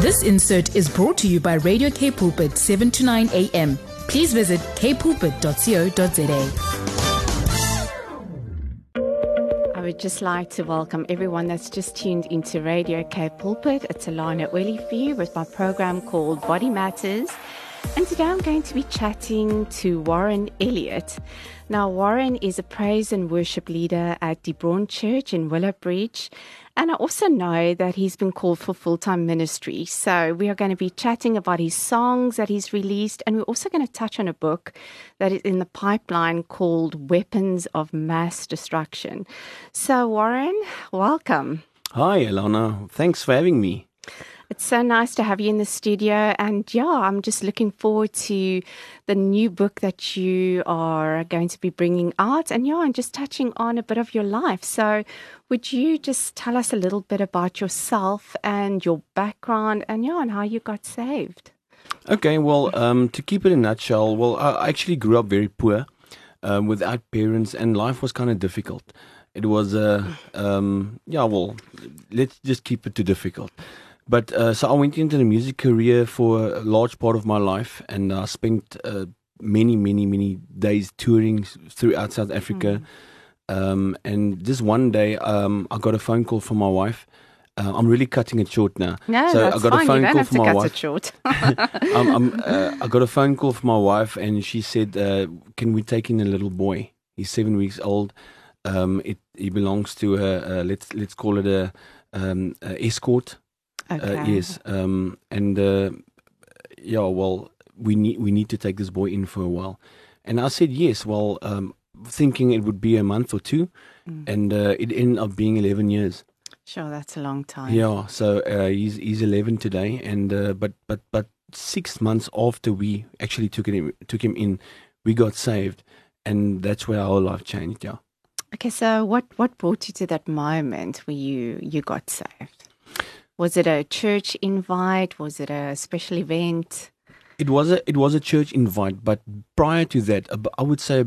This insert is brought to you by Radio K Pulpit, 7 to 9 a.m. Please visit kpulpit.co.za. I would just like to welcome everyone that's just tuned into Radio K Pulpit. It's Alana Willie for you with my program called Body Matters. And today I'm going to be chatting to Warren Elliott. Now, Warren is a praise and worship leader at DeBraun Church in Willowbridge. And I also know that he's been called for full-time ministry. So we are going to be chatting about his songs that he's released. And we're also going to touch on a book that is in the pipeline called Weapons of Mass Destruction. So, Warren, welcome. Hi, Alana. Thanks for having me. It's so nice to have you in the studio, and I'm just looking forward to the new book that you are going to be bringing out, and and just touching on a bit of your life. So would you just tell us a little bit about yourself and your background and how you got saved? Okay, well, to keep it in a nutshell, I actually grew up very poor, without parents, and life was kind of difficult. It was, let's just keep it to difficult. But so I went into the music career for a large part of my life, and I spent many days touring throughout South Africa. And just one day, I got a phone call from my wife. I'm really cutting it short now. No, so that's fine. You don't have to cut it short. I got a phone call from my wife, and she said, "Can we take in a little boy? He's 7 weeks old. He belongs to a let's call it a escort." Okay. Yes, we need to take this boy in for a while. And I said yes, thinking it would be a month or two, and it ended up being 11 years. Sure, that's a long time. Yeah, so he's 11 today, and but 6 months after we actually took him in, we got saved, and that's where our life changed, yeah. Okay, so what brought you to that moment where you got saved? Was it a church invite? Was it a special event? It was a church invite, but prior to that, I would say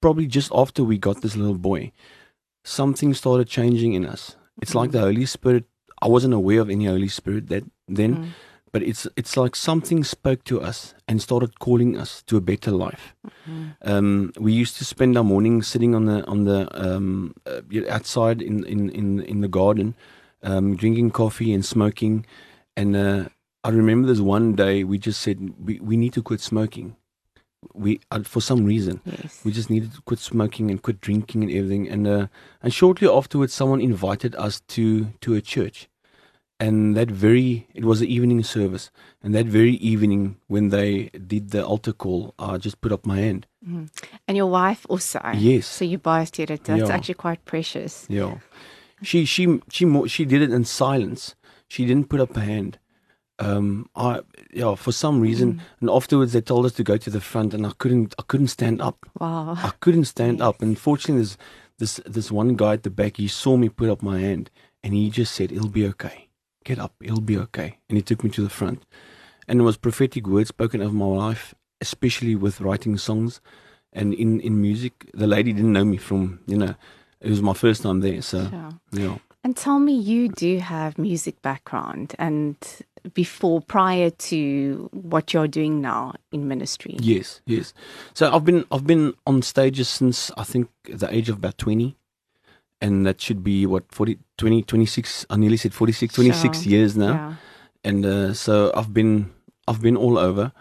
probably just after we got this little boy, something started changing in us. It's like the Holy Spirit. I wasn't aware of any Holy Spirit then, but it's like something spoke to us and started calling us to a better life. We used to spend our mornings sitting on the outside in the garden, drinking coffee and smoking. And I remember this one day we just said we need to quit smoking. For some reason, we just needed to quit smoking and quit drinking and everything. And shortly afterwards, someone invited us to a church. And it was an evening service. And that very evening, when they did the altar call, I just put up my hand. And your wife also. Yes. So you both did it. That's actually quite precious. Yeah. She did it in silence. She didn't put up her hand. For some reason. And afterwards, they told us to go to the front, and I couldn't stand up. Wow. I couldn't stand up. And fortunately, this one guy at the back, he saw me put up my hand, and he just said, "It'll be okay. Get up, it'll be okay." And he took me to the front. And it was prophetic words spoken over my life, especially with writing songs and in music. The lady didn't know me from, it was my first time there. So, yeah. And tell me, you do have music background and prior to what you're doing now in ministry. Yes. So I've been on stages since I think the age of about 20. And that should be, 26, I nearly said 46, 26 years now. Yeah. And so I've been all over.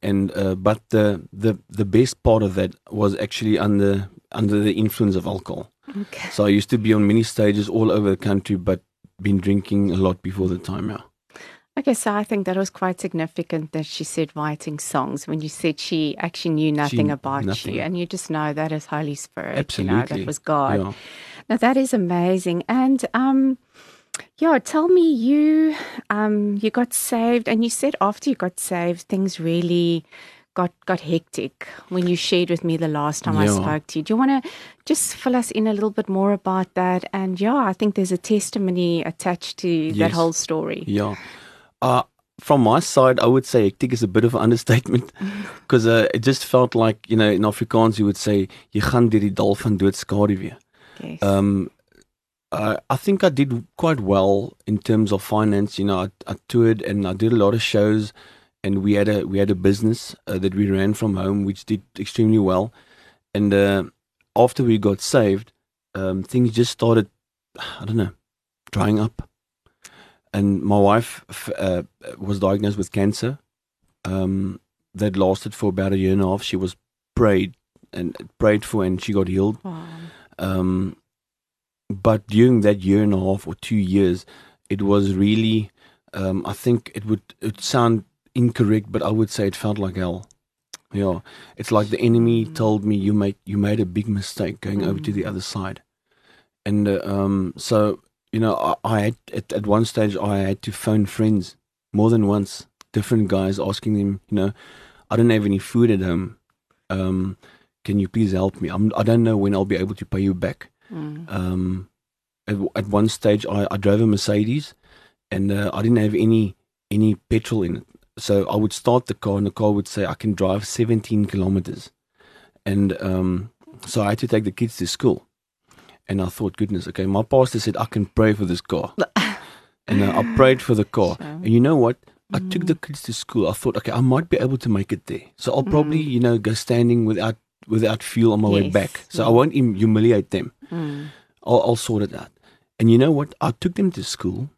And but the best part of that was actually under the influence of alcohol. Okay. So I used to be on many stages all over the country, but been drinking a lot before the time now. Okay, so I think that was quite significant that she said writing songs when you said she actually knew nothing about you, and you just know that is Holy Spirit. Absolutely. That was God. Yeah. Now, that is amazing. And, tell me, you got saved, and you said after you got saved, things really got hectic when you shared with me the last time I spoke to you. Do you want to just fill us in a little bit more about that? And, I think there's a testimony attached to that whole story. Yeah. From my side, I would say hectic is a bit of an understatement, because it just felt like, in Afrikaans you would say, jy gaan deur die dal van doodskade weer. I think I did quite well in terms of finance. You know, I toured and I did a lot of shows, and we had a business that we ran from home, which did extremely well. And after we got saved, things just started, I don't know, drying up. And my wife was diagnosed with cancer. That lasted for about a year and a half. She was prayed for, and she got healed. Wow. But during that year and a half or 2 years, it was really, I think it would sound incorrect, but I would say it felt like hell. Yeah, it's like the enemy told me you made a big mistake going over to the other side, and so. You know, I had, at one stage, I had to phone friends more than once, different guys, asking them, you know, I don't have any food at home. Can you please help me? I don't know when I'll be able to pay you back. At one stage, I drove a Mercedes, and I didn't have any petrol in it. So I would start the car, and the car would say, I can drive 17 kilometers. And so I had to take the kids to school. And I thought, goodness, okay, my pastor said, I can pray for this car. And I prayed for the car. Sure. And you know what? I took the kids to school. I thought, okay, I might be able to make it there. So I'll probably, you know, go standing without fuel on my way back. So I won't humiliate them. I'll sort it out. And you know what? I took them to school.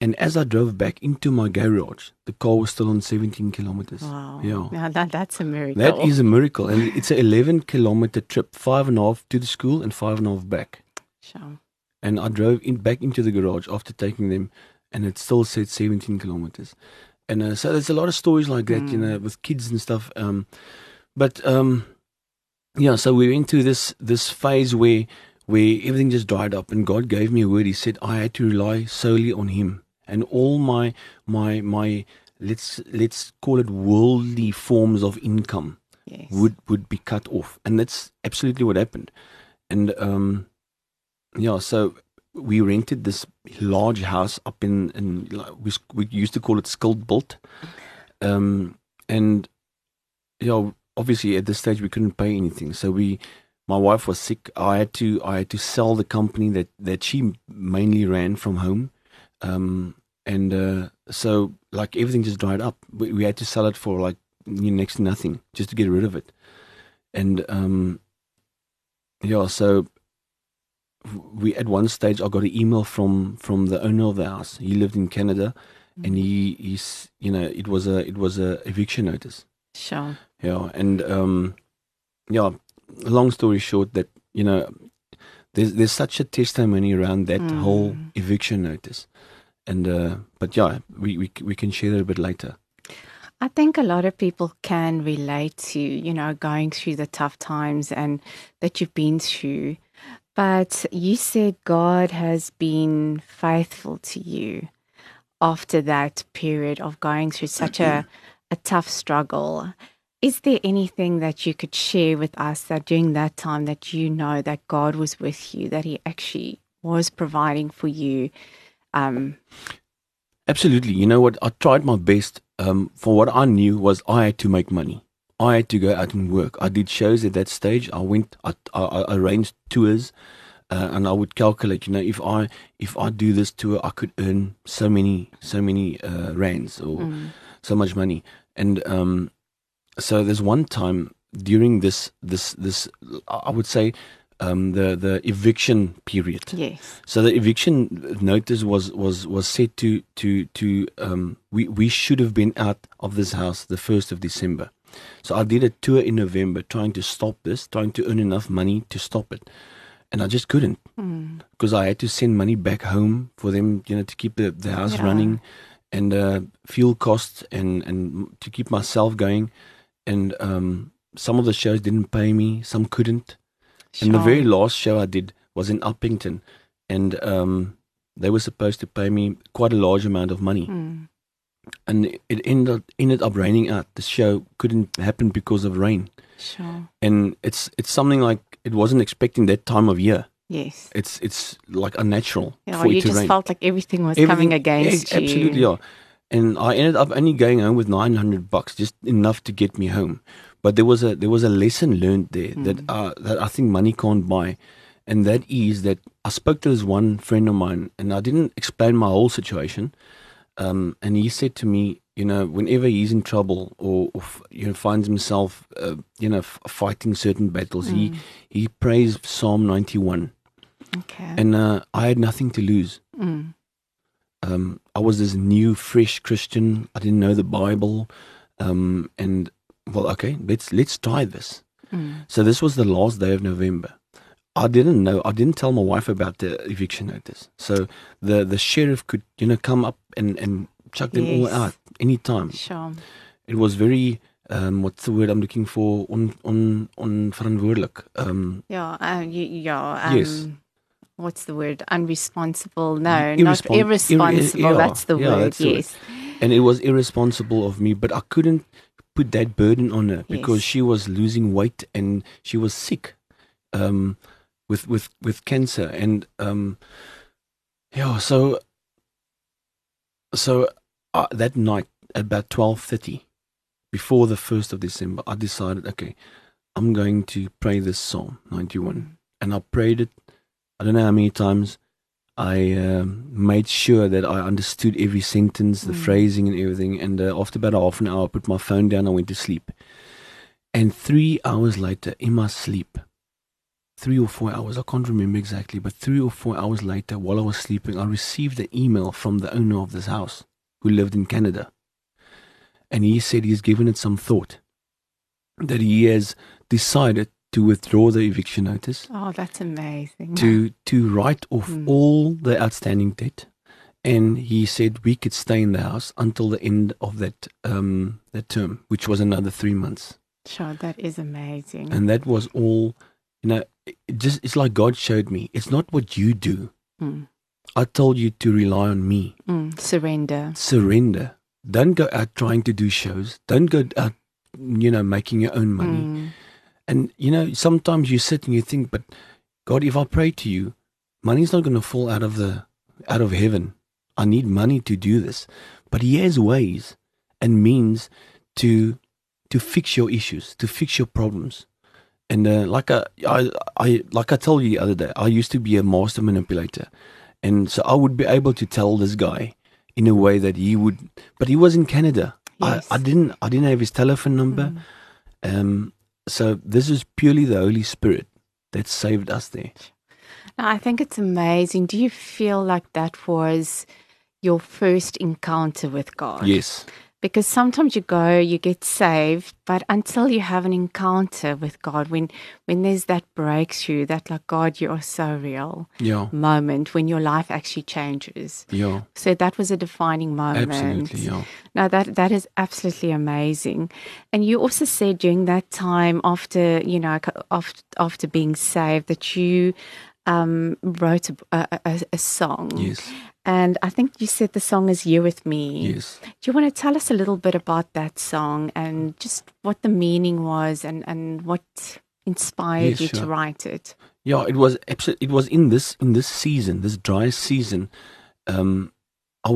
And as I drove back into my garage, the car was still on 17 kilometers. Wow. Yeah. Now that's a miracle. That is a miracle. And it's an 11-kilometer trip, 5.5 to the school and 5.5 back. Sure. And I drove back into the garage after taking them, and it still said 17 kilometers. And so there's a lot of stories like that, you know, with kids and stuff. Yeah, so we went through this phase where everything just dried up, and God gave me a word. He said I had to rely solely on Him, and all my let's call it worldly forms of income would be cut off, and that's absolutely what happened. And yeah, so we rented this large house up in we used to call it skilled built, and you know, obviously at this stage we couldn't pay anything, so my wife was sick. I had to sell the company that she mainly ran from home, and so like everything just dried up. We had to sell it for like next to nothing just to get rid of it, and yeah, so. We at one stage I got an email from the owner of the house. He lived in Canada, and he's, you know, it was a eviction notice. Sure. Yeah, and yeah. Long story short, that you know, there's such a testimony around that whole eviction notice, and but yeah, we can share that a bit later. I think a lot of people can relate to, you know, going through the tough times and that you've been through. But you said God has been faithful to you after that period of going through such a tough struggle. Is there anything that you could share with us that during that time that you know that God was with you, that He actually was providing for you? Absolutely. You know what? I tried my best. For what I knew was I had to make money. I had to go out and work. I did shows at that stage. I arranged tours, and I would calculate, you know, if I do this tour, I could earn so many rands or so much money. And so there's one time during this I would say the eviction period. Yes. So the eviction notice was said to we should have been out of this house the 1st of December. So I did a tour in November trying to stop this, trying to earn enough money to stop it. And I just couldn't, because I had to send money back home for them, you know, to keep the house running, and fuel costs, and to keep myself going. And some of the shows didn't pay me, some couldn't. Sure. And the very last show I did was in Upington, and they were supposed to pay me quite a large amount of money. And it ended up raining out. The show couldn't happen because of rain. Sure. And it's something like it wasn't expecting that time of year. Yes. It's like unnatural. Yeah, for it to rain. You just felt like everything was coming against you. Absolutely, yeah. And I ended up only going home with $900, just enough to get me home. But there was a lesson learned there that I think money can't buy. and that is that I spoke to this one friend of mine, and I didn't explain my whole situation, and he said to me, you know, whenever he's in trouble or you know, finds himself, you know, fighting certain battles, he prays Psalm 91. Okay. And I had nothing to lose. Mm. I was this new, fresh Christian. I didn't know the Bible, and well, okay, let's try this. Mm. So this was the last day of November. I didn't know. I didn't tell my wife about the eviction notice. So the sheriff could, you know, come up and chuck them all out anytime. Sure. It was very. What's the word I'm looking for? Onverantwoordelijk. Yes. What's the word? Unresponsible. No, not irresponsible. That's the word. That's yes. Right. And it was irresponsible of me, but I couldn't put that burden on her because she was losing weight and she was sick, with cancer, and So that night at about 12:30. Before the 1st of December, I decided, okay, I'm going to pray this Psalm 91. And I prayed it, I don't know how many times. I made sure that I understood every sentence, the phrasing and everything. And after about half an hour, I put my phone down, I went to sleep. And 3 hours later, in my sleep, 3 or 4 hours, I can't remember exactly, but 3 or 4 hours later, while I was sleeping, I received an email from the owner of this house who lived in Canada. And he said he's given it some thought, that he has decided to withdraw the eviction notice. Oh, that's amazing. To write off all the outstanding debt. And he said we could stay in the house until the end of that that term, which was another 3 months. Sure, that is amazing. And that was all, you know, it's like God showed me. It's not what you do. Mm. I told you to rely on me. Surrender. Surrender. Don't go out trying to do shows. Don't go out, you know, making your own money. And, you know, sometimes you sit and you think, but God, if I pray to you, money's not going to fall out of heaven. I need money to do this. But he has ways and means to fix your issues, to fix your problems. And like I told you the other day, I used to be a master manipulator. And so I would be able to tell this guy in a way that he would, but he was in Canada. Yes. I didn't have his telephone number. So this is purely the Holy Spirit that saved us there. Now, I think it's amazing. Do you feel like that was your first encounter with God? Yes. Because sometimes you go, you get saved, but until you have an encounter with God, when there's that breakthrough, that like, God, you are so real moment, when your life actually changes. Yeah. So that was a defining moment. Absolutely, yeah. Now, that is absolutely amazing. And you also said during that time after, you know, after being saved, that you wrote a song. Yes. And I think you said the song is You With Me. Yes. Do you want to tell us a little bit about that song and just what the meaning was and what inspired you to write it? Yeah, it was in this season, this dry season. I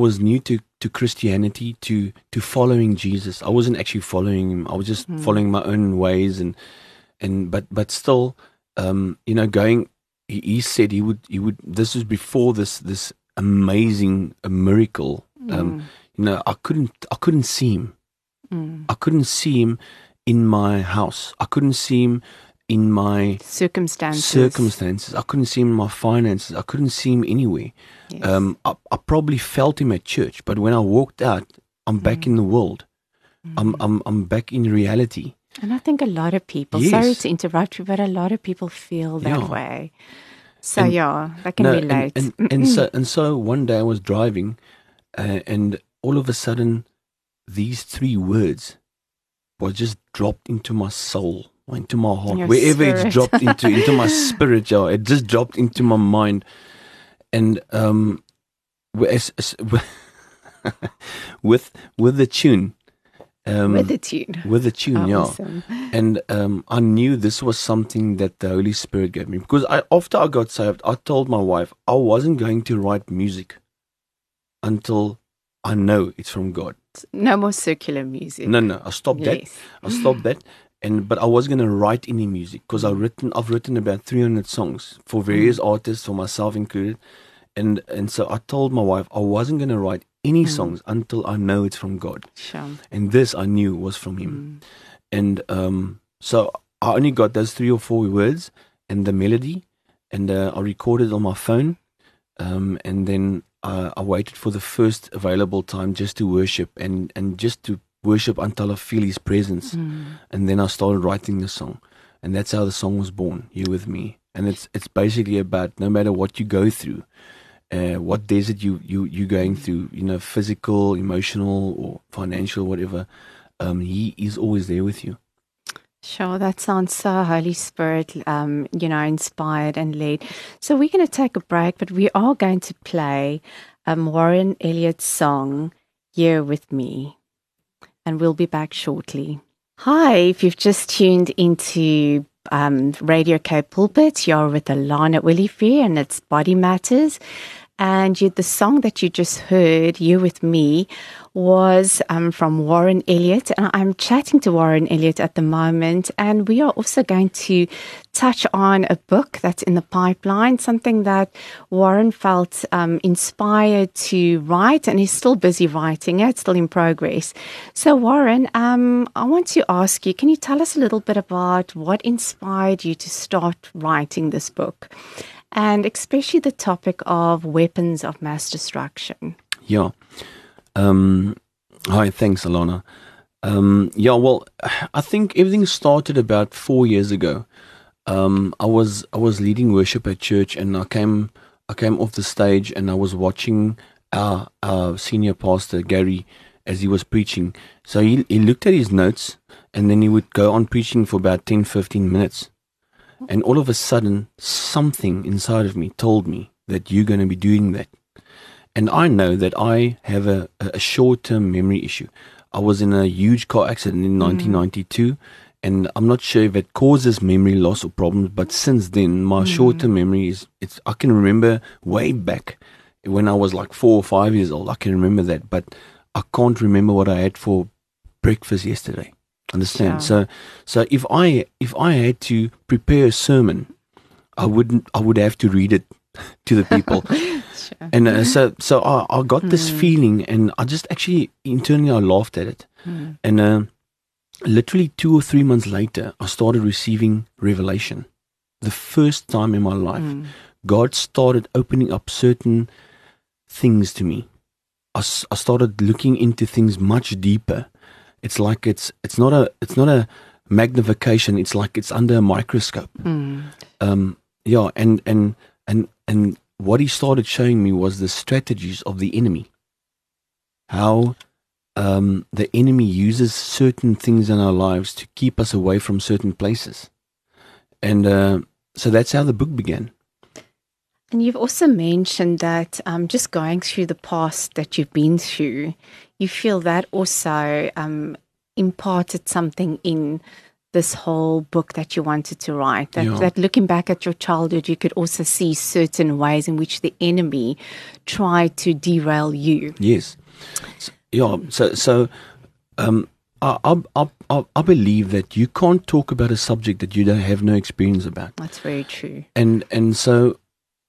was new to Christianity, to following Jesus. I wasn't actually following him. I was just following my own ways but still, you know, going. He said he would. This was before this amazing miracle. You know, I couldn't see him. I couldn't see him in my house. I couldn't see him in my circumstances. I couldn't see him in my finances. I couldn't see him anywhere. Yes. I probably felt him at church, but when I walked out, I'm back in the world. I'm back in reality. And I think a lot of people. Yes. Sorry to interrupt you, but a lot of people feel that way. So I can relate. And so one day I was driving, and all of a sudden, these three words were just dropped into my soul, or into my heart, wherever it's dropped into my spirit. Yeah, it just dropped into my mind, and with the tune. With the tune, awesome. And I knew this was something that the Holy Spirit gave me, because after I got saved, I told my wife I wasn't going to write music until I know it's from God. No more circular music. No, I stopped that. But I was going to write any music because I've written about 300 songs for various artists, for myself included. And so I told my wife I wasn't going to write any songs until I know it's from God. Sure. And this I knew was from Him. And so I only got those 3 or 4 words and the melody, and I recorded on my phone. And then I waited for the first available time just to worship and just to worship until I feel His presence. And then I started writing the song. And that's how the song was born, You With Me. And it's basically about no matter what you go through, what desert you're going through, you know, physical, emotional, or financial, whatever, He is always there with you. Sure, that sounds so Holy Spirit, you know, inspired and led. So we're going to take a break, but we are going to play Warren Elliott's song, You're With Me. And we'll be back shortly. Hi, if you've just tuned into Radio K Pulpit, you're with Alana Willie and it's Body Matters. And the song that you just heard, You With Me, was from Warren Elliott. And I'm chatting to Warren Elliott at the moment. And we are also going to touch on a book that's in the pipeline, something that Warren felt inspired to write. And he's still busy writing it, still in progress. So, Warren, I want to ask you, can you tell us a little bit about what inspired you to start writing this book? And especially the topic of weapons of mass destruction. Yeah. Hi, thanks, Alana. Yeah, well, I think everything started about 4 years ago. I was leading worship at church, and I came off the stage, and I was watching our senior pastor Gary as he was preaching. So he looked at his notes, and then he would go on preaching for about 10-15 minutes. And all of a sudden, something inside of me told me that you're going to be doing that. And I know that I have a short-term memory issue. I was in a huge car accident in 1992, and I'm not sure if it causes memory loss or problems, but since then, my short-term memory is I can remember way back when I was like 4 or 5 years old. I can remember that, but I can't remember what I had for breakfast yesterday. Understand? Yeah. So if I had to prepare a sermon, I would have to read it to the people. Sure. And so I got this feeling, and I just actually internally I laughed at it. And literally 2 or 3 months later, I started receiving revelation. The first time in my life, God started opening up certain things to me. I started looking into things much deeper. It's like it's not a magnification. It's like it's under a microscope. Yeah, and what he started showing me was the strategies of the enemy. How the enemy uses certain things in our lives to keep us away from certain places, and so that's how the book began. And you've also mentioned that just going through the past that you've been through, you feel that also imparted something in this whole book that you wanted to write. That looking back at your childhood, you could also see certain ways in which the enemy tried to derail you. Yes. I believe that you can't talk about a subject that you don't have no experience about. That's very true. And so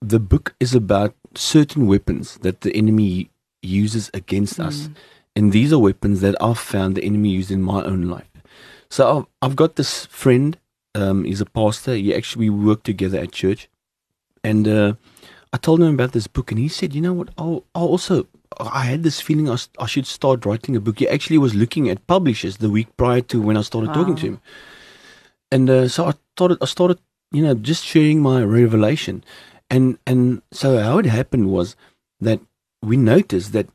the book is about certain weapons that the enemy uses against us. And these are weapons that I've found the enemy used in my own life. So I've got this friend, he's a pastor. We work together at church. And I told him about this book, and he said, you know what, I had this feeling I should start writing a book. He actually was looking at publishers the week prior to when I started talking to him. And so I started, you know, just sharing my revelation. And so how it happened was that we noticed that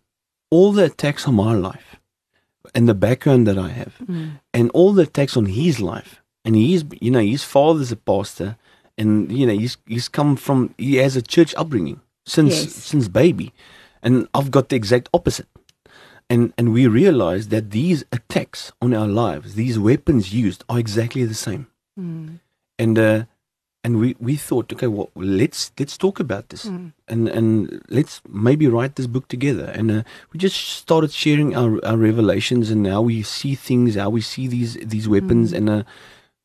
all the attacks on my life and the background that I have and all the attacks on his life, and his father's a pastor, and you know he's come from, he has a church upbringing since baby, and I've got the exact opposite. And we realized that these attacks on our lives, these weapons used, are exactly the same. And And we thought, okay, well, let's talk about this, and let's maybe write this book together. And we just started sharing our revelations and how we see things, how we see these weapons, and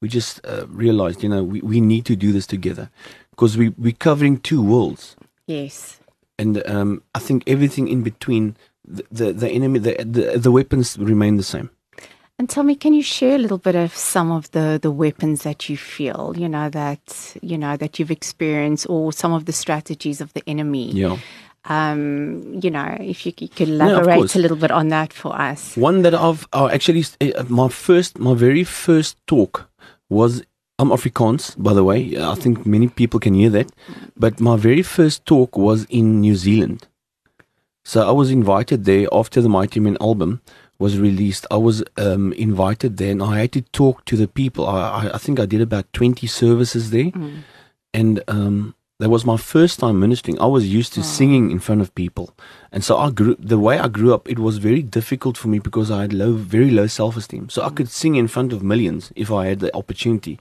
we just realized, we need to do this together, because we're covering two worlds. Yes. And I think everything in between, the enemy, the weapons remain the same. And tell me, can you share a little bit of some of the weapons that you feel, that you've experienced, or some of the strategies of the enemy? Yeah. If you could elaborate a little bit on that for us. One that my very first talk was, I'm Afrikaans, by the way. I think many people can hear that. But my very first talk was in New Zealand. So I was invited there after the Mighty Men album was released. I was invited there, and I had to talk to the people. I think I did about 20 services there, and that was my first time ministering. I was used to singing in front of people, and so the way I grew up, it was very difficult for me, because I had very low self-esteem. So I could sing in front of millions if I had the opportunity,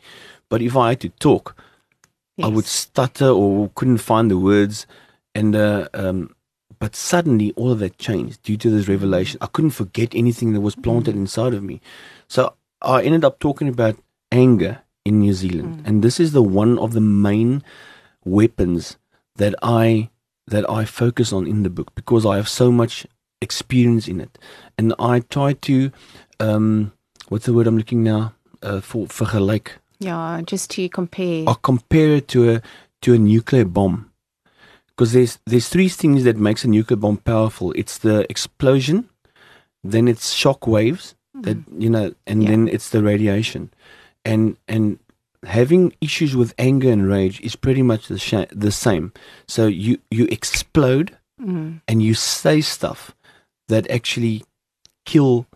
but if I had to talk, I would stutter or couldn't find the words, and but suddenly all of that changed due to this revelation. I couldn't forget anything that was planted inside of me. So I ended up talking about anger in New Zealand. And this is the one of the main weapons that I focus on in the book, because I have so much experience in it. And I try to, what's the word I'm looking now? Vergelijk. Yeah, just to compare. I compare it to a nuclear bomb. Because there's three things that makes a nuclear bomb powerful. It's the explosion, then it's shock waves, then it's the radiation. And having issues with anger and rage is pretty much the same. So you explode and you say stuff that actually kill,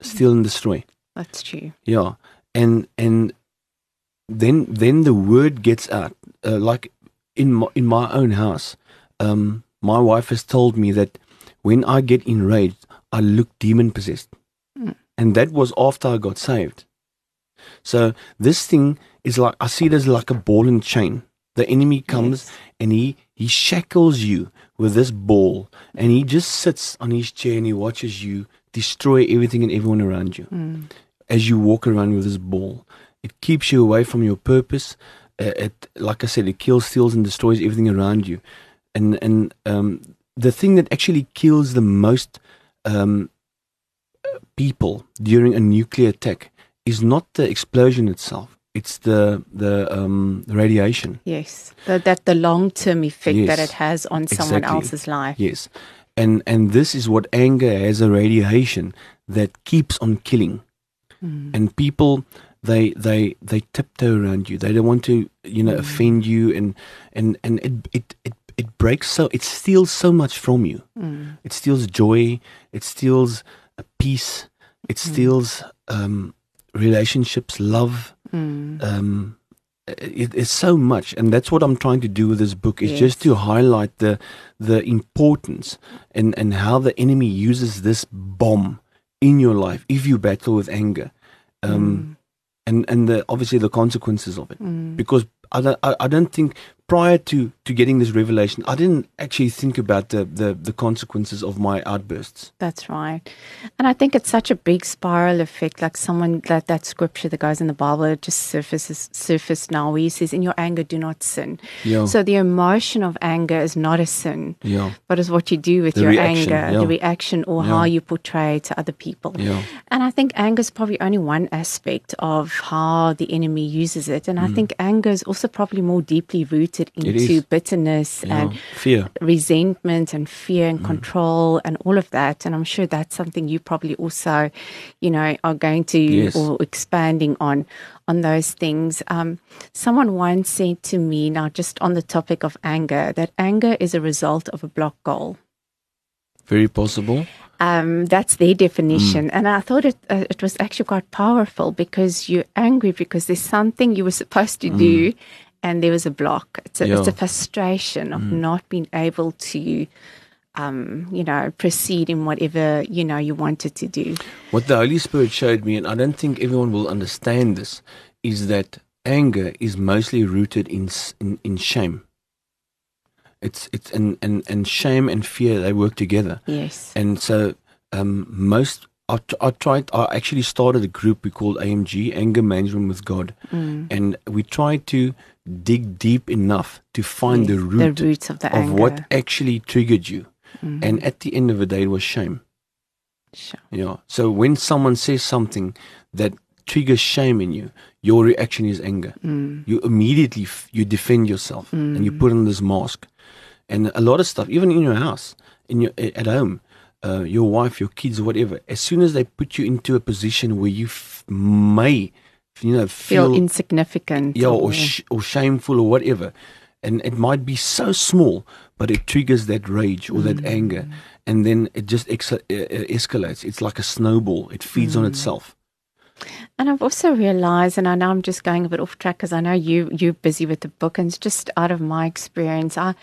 steal and destroy. That's true. Yeah, and then the word gets out, like. In my own house, my wife has told me that when I get enraged, I look demon-possessed. And that was after I got saved. So this thing is like, I see it as like a ball and chain. The enemy comes and he shackles you with this ball, and he just sits on his chair and he watches you destroy everything and everyone around you as you walk around with this ball. It keeps you away from your purpose. It, like I said, it kills, steals, and destroys everything around you. And the thing that actually kills the most people during a nuclear attack is not the explosion itself; it's the radiation. Yes, the long-term effect that it has on someone else's life. Yes, and this is what anger has, a radiation that keeps on killing, and people. They tiptoe around you. They don't want to, offend you, and it breaks it steals so much from you. It steals joy. It steals peace. It steals relationships, love. It's so much, and that's what I'm trying to do with this book, is just to highlight the importance and how the enemy uses this bomb in your life if you battle with anger. And obviously the consequences of it, because I don't think prior to getting this revelation, I didn't actually think about the consequences of my outbursts. That's right. And I think it's such a big spiral effect, like that scripture that goes in the Bible, it just surfaced now, where he says, in your anger, do not sin. Yeah. So the emotion of anger is not a sin, but it's what you do with your reaction, anger, the reaction, or how you portray it to other people. Yeah. And I think anger is probably only one aspect of how the enemy uses it. And I think anger is also probably more deeply rooted into bitterness and fear, resentment and fear and control and all of that. And I'm sure that's something you probably also, are going to or expanding on those things. Someone once said to me, now just on the topic of anger, that anger is a result of a block goal. Very possible. That's their definition. And I thought it was actually quite powerful, because you're angry because there's something you were supposed to do, and there was a block. It's a frustration of not being able to, proceed in whatever, you wanted to do. What the Holy Spirit showed me, and I don't think everyone will understand this, is that anger is mostly rooted in shame. It's and shame and fear, they work together. Yes. And so most I actually started a group we called AMG, Anger Management with God, and we tried to dig deep enough to find the root of what actually triggered you. And at the end of the day, it was shame. Sure. You know, so when someone says something that triggers shame in you, your reaction is anger. You immediately you defend yourself and you put on this mask. And a lot of stuff, even in your house, at home, your wife, your kids, whatever. As soon as they put you into a position where you may feel insignificant, or shameful, or whatever, and it might be so small, but it triggers that rage or that anger, and then it just escalates. It's like a snowball; it feeds on itself. And I've also realized, and I know I'm just going a bit off track because I know you're busy with the book, and it's just out of my experience. I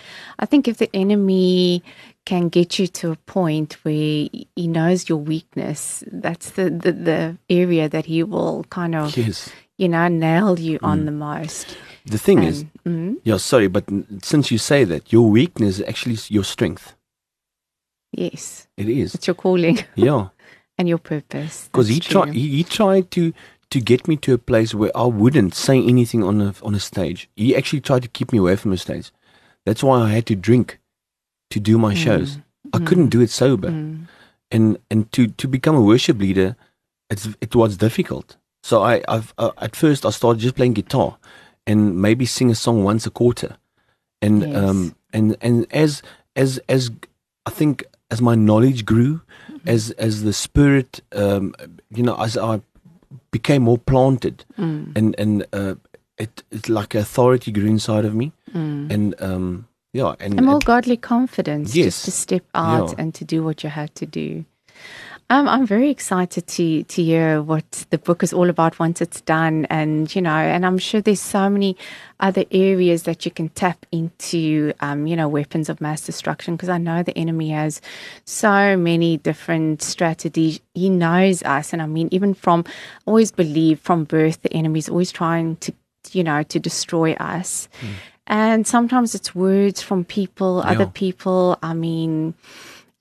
think if the enemy can get you to a point where he knows your weakness, that's the area that he will kind of, nail you on the most. The thing is, sorry, but since you say that, your weakness is actually your strength. Yes. It is. It's your calling. Yeah. And your purpose. Because he tried to get me to a place where I wouldn't say anything on a stage. He actually tried to keep me away from the stage. That's why I had to drink to do my shows. I couldn't do it sober. And to become a worship leader, it was difficult. So at first I started just playing guitar and maybe sing a song once a quarter. And as I think as my knowledge grew, as the spirit, as I became more planted, and it's like authority grew inside of me, and more godly confidence, just to step out and to do what you had to do. I'm very excited to hear what the book is all about once it's done, and and I'm sure there's so many other areas that you can tap into, weapons of mass destruction, because I know the enemy has so many different strategies. He knows us, and I mean, even I always believe from birth, the enemy's always trying to, to destroy us, and sometimes it's words from people, other people. I mean,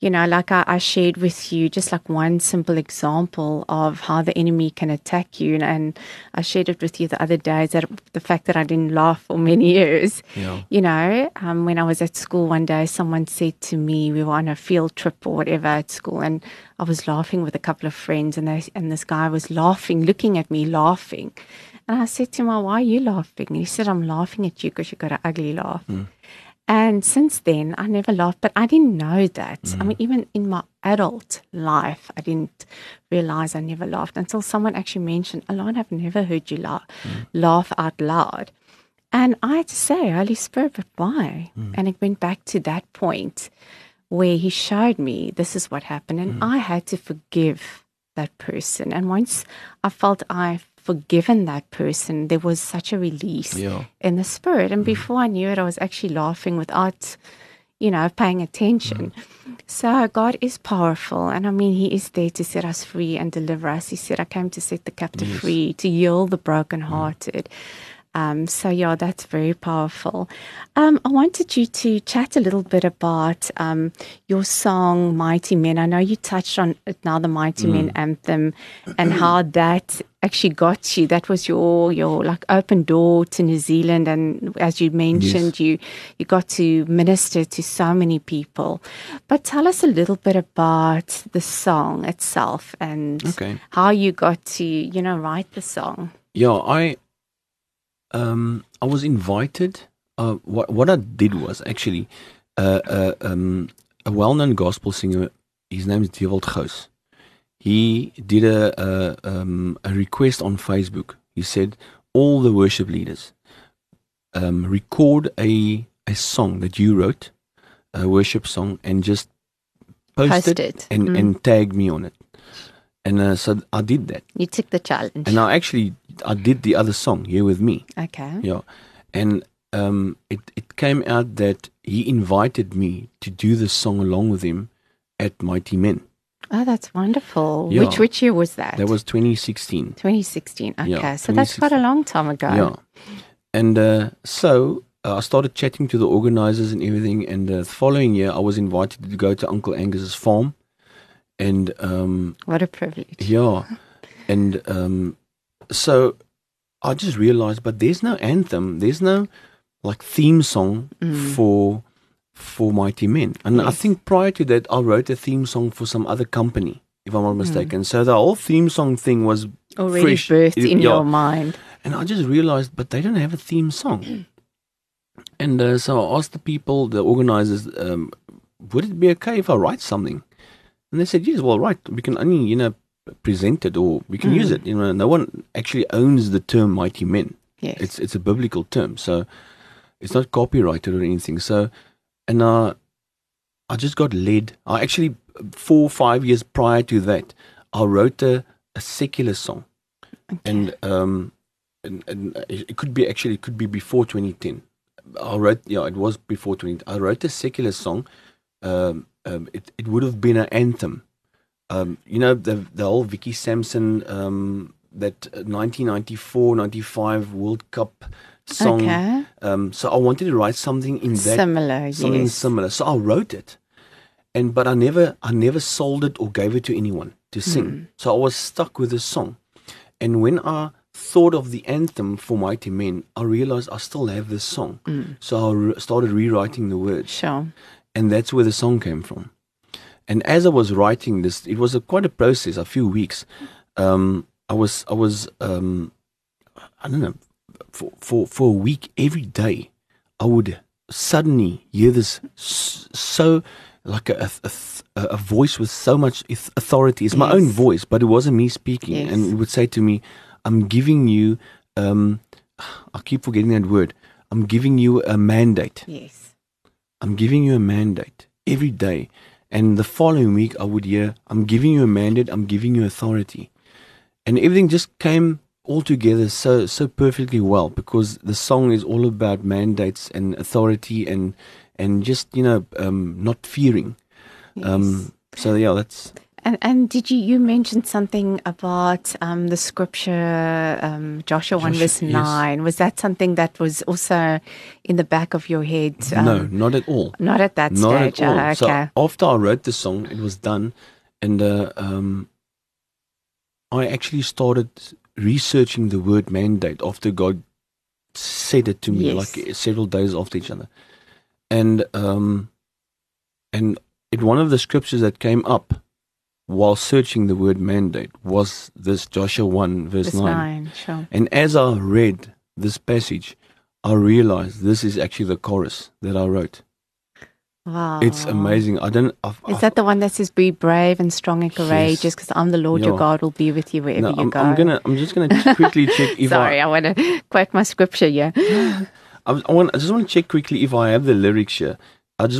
like I shared with you, just like one simple example of how the enemy can attack you. And I shared it with you the other day, that the fact that I didn't laugh for many years. Yeah. When I was at school one day, someone said to me, we were on a field trip or whatever at school, and I was laughing with a couple of friends, and this guy was laughing, looking at me, laughing. And I said to him, well, why are you laughing? And he said, I'm laughing at you because you got an ugly laugh. And since then, I never laughed, but I didn't know that. I mean, even in my adult life, I didn't realize I never laughed until someone actually mentioned, Alana, I've never heard you laugh out loud. And I had to say, Holy Spirit, but why? And it went back to that point where he showed me this is what happened, and I had to forgive that person. And once I felt I've forgiven that person, there was such a release in the spirit. And before I knew it, I was actually laughing without, paying attention. So God is powerful. And I mean, He is there to set us free and deliver us. He said, I came to set the captive free, to heal the brokenhearted. That's very powerful. I wanted you to chat a little bit about your song, Mighty Men. I know you touched on it now, the Mighty Men anthem, and how that actually got you. That was your like open door to New Zealand. And as you mentioned, you got to minister to so many people. But tell us a little bit about the song itself and how you got to, write the song. Yeah, I was invited. What I did was actually a well-known gospel singer. His name is Diewald Goes. He did a request on Facebook. He said, "All the worship leaders, record a song that you wrote, a worship song, and just post it. And tag me on it." And so I did that. You took the challenge. And I did the other song, Here With Me. Okay. Yeah. And it came out that he invited me to do this song along with him at Mighty Men. Oh, that's wonderful. Yeah. Which year was that? That was 2016. 2016, okay. Yeah, so 2016. That's quite a long time ago. Yeah. And so I started chatting to the organizers and everything. And the following year, I was invited to go to Uncle Angus's farm. And what a privilege. Yeah. And so I just realized, but there's no anthem. There's no like theme song for Mighty Men. And yes. I think prior to that, I wrote a theme song for some other company, if I'm not mistaken. So the whole theme song thing was already fresh. birthed in your mind. And I just realized, but they don't have a theme song. And so I asked the people, the organizers, would it be okay if I write something? And they said, yes, well, right. We can only, present it, or we can use it. No one actually owns the term Mighty Men. Yes. It's a biblical term. So it's not copyrighted or anything. So, and I just got led. I actually, 4 or 5 years prior to that, I wrote a secular song. Okay. And it could be before 2010. It was before 2010. I wrote a secular song. It would have been an anthem. The whole Vicky Sampson, that 1994-95 World Cup song. Okay. So I wanted to write something in that. Something similar. So I wrote it. But I never sold it or gave it to anyone to sing. So I was stuck with this song. And when I thought of the anthem for Mighty Men, I realized I still have this song. So I started rewriting the words. Sure. And that's where the song came from. And as I was writing this, it was quite a process, a few weeks. For a week, every day, I would suddenly hear this a voice with so much authority. It's my own voice, but it wasn't me speaking. Yes. And it would say to me, I'm giving you, I keep forgetting that word, I'm giving you a mandate. Yes. I'm giving you a mandate every day. And the following week, I would hear, I'm giving you a mandate, I'm giving you authority. And everything just came all together so perfectly well, because the song is all about mandates and authority and just, not fearing. Yes. That's... And did you mention something about the scripture, Joshua 1 verse 9? Yes. Was that something that was also in the back of your head? No, not at all. Not at that stage. At all. Okay. So after I wrote the song, it was done, and I actually started researching the word mandate after God said it to me, like several days after each other. And one of the scriptures that came up while searching the word mandate was this Joshua 1 verse 9. Sure. And as I read this passage, I realized this is actually the chorus that I wrote. Wow. It's amazing. Is that the one that says, be brave and strong and courageous, because I'm the Lord your God will be with you wherever you go? I'm just going to quickly check if Sorry, I want to quote my scripture here. I just want to check quickly if I have the lyrics here. This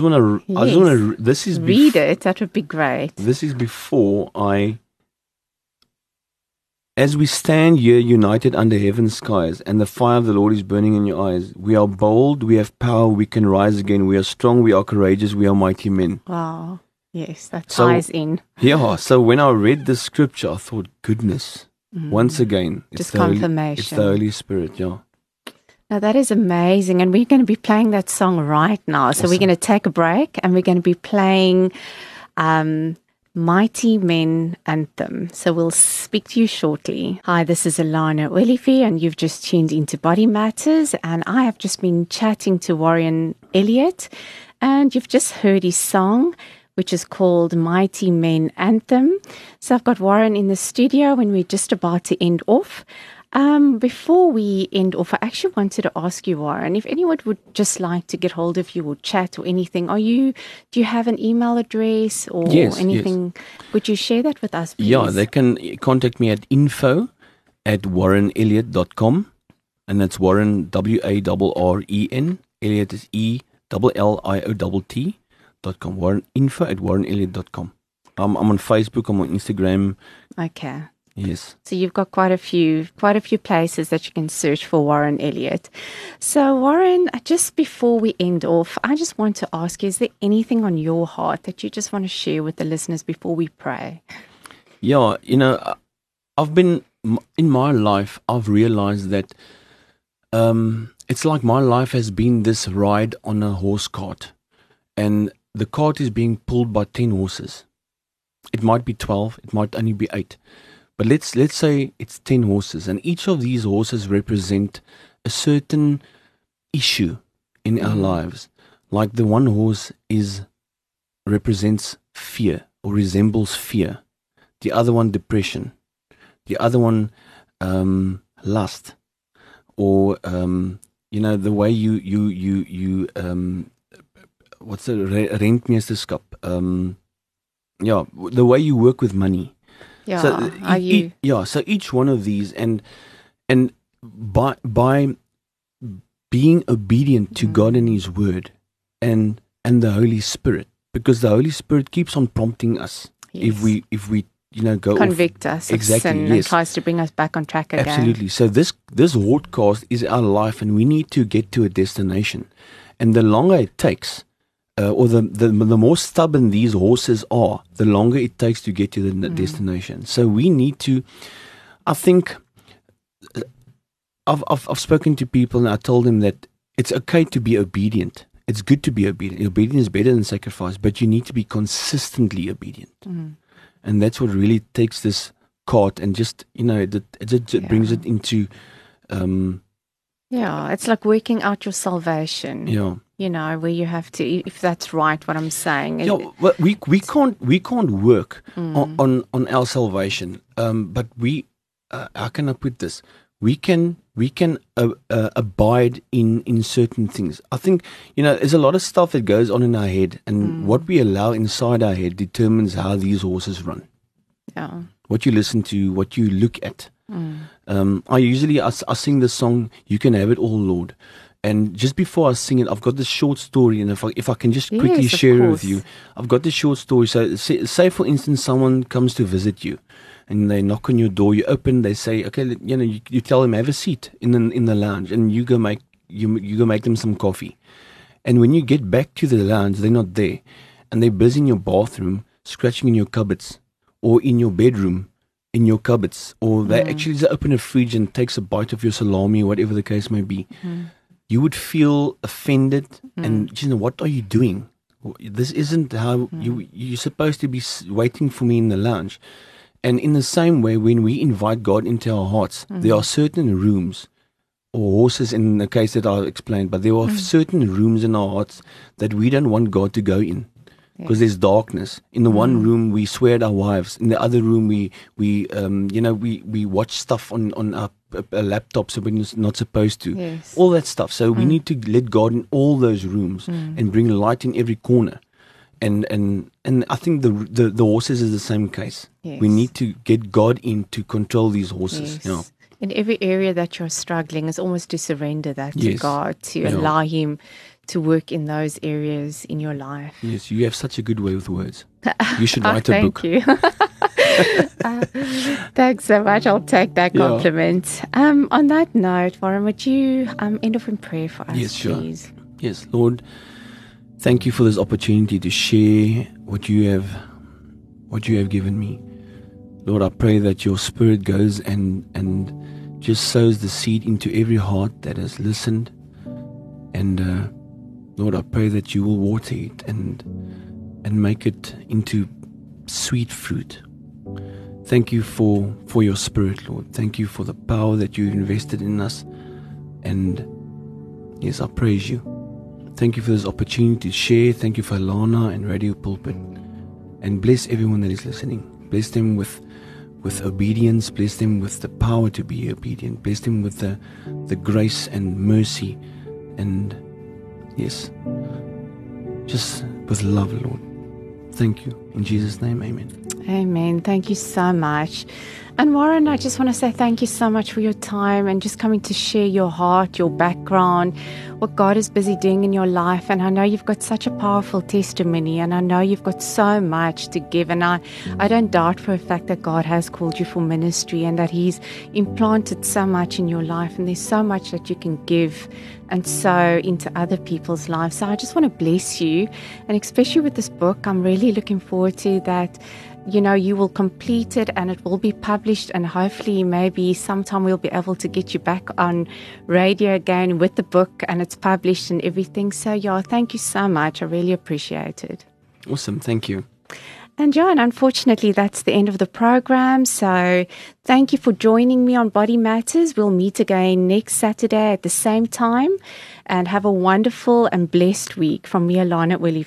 is read it. That would be great. This is before as we stand here united under heaven's skies, and the fire of the Lord is burning in your eyes. We are bold. We have power. We can rise again. We are strong. We are courageous. We are mighty men. Wow. Yes, that ties in. Yeah. So when I read the scripture, I thought, goodness, once again, just confirmation. It's the Holy Spirit. Yeah. Now, that is amazing, and we're going to be playing that song right now. So we're going to take a break, and we're going to be playing Mighty Men Anthem. So we'll speak to you shortly. Hi, this is Alana Willie, and you've just tuned into Body Matters, and I have just been chatting to Warren Elliott, and you've just heard his song, which is called Mighty Men Anthem. So I've got Warren in the studio, and we're just about to end off. Before we end off, I actually wanted to ask you, Warren, if anyone would just like to get hold of you or chat or anything, do you have an email address or anything? Yes. Would you share that with us, please? Yeah, they can contact me at info@warrenelliot.com, and that's Warren, WARREN, Elliot is ELLIOTT.com, Warren, info@warrenelliot.com. I'm on Facebook, I'm on Instagram. Okay. Yes. So you've got quite a few places that you can search for Warren Elliott. So Warren, just before we end off, I just want to ask you, is there anything on your heart that you just want to share with the listeners before we pray? Yeah, in my life, I've realized that it's like my life has been this ride on a horse cart, and the cart is being pulled by 10 horses. It might be 12, it might only be 8, but let's say it's 10 horses, and each of these horses represent a certain issue in our lives. Like the one horse represents fear, or resembles fear. The other one, depression. The other one, lust, or the way you what's the rentmeesterskap? Yeah, the way you work with money. Yeah, so so each one of these, and by being obedient to God and His Word, and the Holy Spirit, because the Holy Spirit keeps on prompting us if we. Go convict off. Us exactly, of sin, yes. And tries to bring us back on track again. Absolutely. So this broadcast is our life, and we need to get to a destination. And the longer it takes, or the more stubborn these horses are, the longer it takes to get to the destination. So we need to. I think I've spoken to people, and I told them that it's okay to be obedient. It's good to be obedient. Obedience is better than sacrifice, but you need to be consistently obedient. Mm. And that's what really takes this cart and just, it brings it into... it's like working out your salvation. Yeah. Where you have to, if that's right, what I'm saying. Yeah, but we can't work on our salvation. But we, how can I put this? We can abide in certain things. I think, there's a lot of stuff that goes on in our head, and what we allow inside our head determines how these horses run. Yeah. What you listen to, what you look at. Mm. I sing this song, You Can Have It All, Lord. And just before I sing it, I've got this short story, and if I can just quickly share it with you. I've got this short story. So say, for instance, someone comes to visit you, and they knock on your door. You open. They say, "Okay, you tell them have a seat in the lounge, and you go make you go make them some coffee." And when you get back to the lounge, they're not there, and they're busy in your bathroom, scratching in your cupboards, or in your bedroom, in your cupboards, or they actually just open a fridge and takes a bite of your salami, whatever the case may be. Mm. You would feel offended, and what are you doing? This isn't how you're supposed to be waiting for me in the lounge. And in the same way, when we invite God into our hearts, there are certain rooms, or horses in the case that I explained, but there are certain rooms in our hearts that we don't want God to go in, because there's darkness. In the one room, we swear at our wives. In the other room, we watch stuff on our laptops when it's not supposed to. Yes. All that stuff. So we need to let God in all those rooms and bring light in every corner. And I think the horses is the same case. Yes. We need to get God in to control these horses. Yes. Yeah. In every area that you're struggling, it's almost to surrender that to God, to allow Him to work in those areas in your life. Yes, you have such a good way with words. You should write a book. Thank you. Thanks so much. I'll take that compliment. On that note, Warren, would you end off in prayer for us, please? Sure. Yes, Lord, thank you for this opportunity to share what you have given me. Lord, I pray that your Spirit goes and just sows the seed into every heart that has listened. And Lord, I pray that you will water it and make it into sweet fruit. Thank you for your Spirit, Lord. Thank you for the power that you invested in us. And yes, I praise you. Thank you for this opportunity to share. Thank you for Alana and Radio Pulpit. And bless everyone that is listening. Bless them with obedience. Bless them with the power to be obedient. Bless them with the grace and mercy. And yes, just with love, Lord. Thank you. In Jesus' name, amen. Amen. Thank you so much. And Warren, I just want to say thank you so much for your time and just coming to share your heart, your background, what God is busy doing in your life. And I know you've got such a powerful testimony, and I know you've got so much to give. And I don't doubt for a fact that God has called you for ministry and that He's implanted so much in your life, and there's so much that you can give and sow into other people's lives. So I just want to bless you, and especially with this book, I'm really looking forward to that. You know, you will complete it and it will be published, and hopefully maybe sometime we'll be able to get you back on radio again with the book and it's published and everything. So yeah, thank you so much. I really appreciate it. Awesome. Thank you. And John, unfortunately, that's the end of the program. So thank you for joining me on Body Matters. We'll meet again next Saturday at the same time, and have a wonderful and blessed week from me, Alana Willie.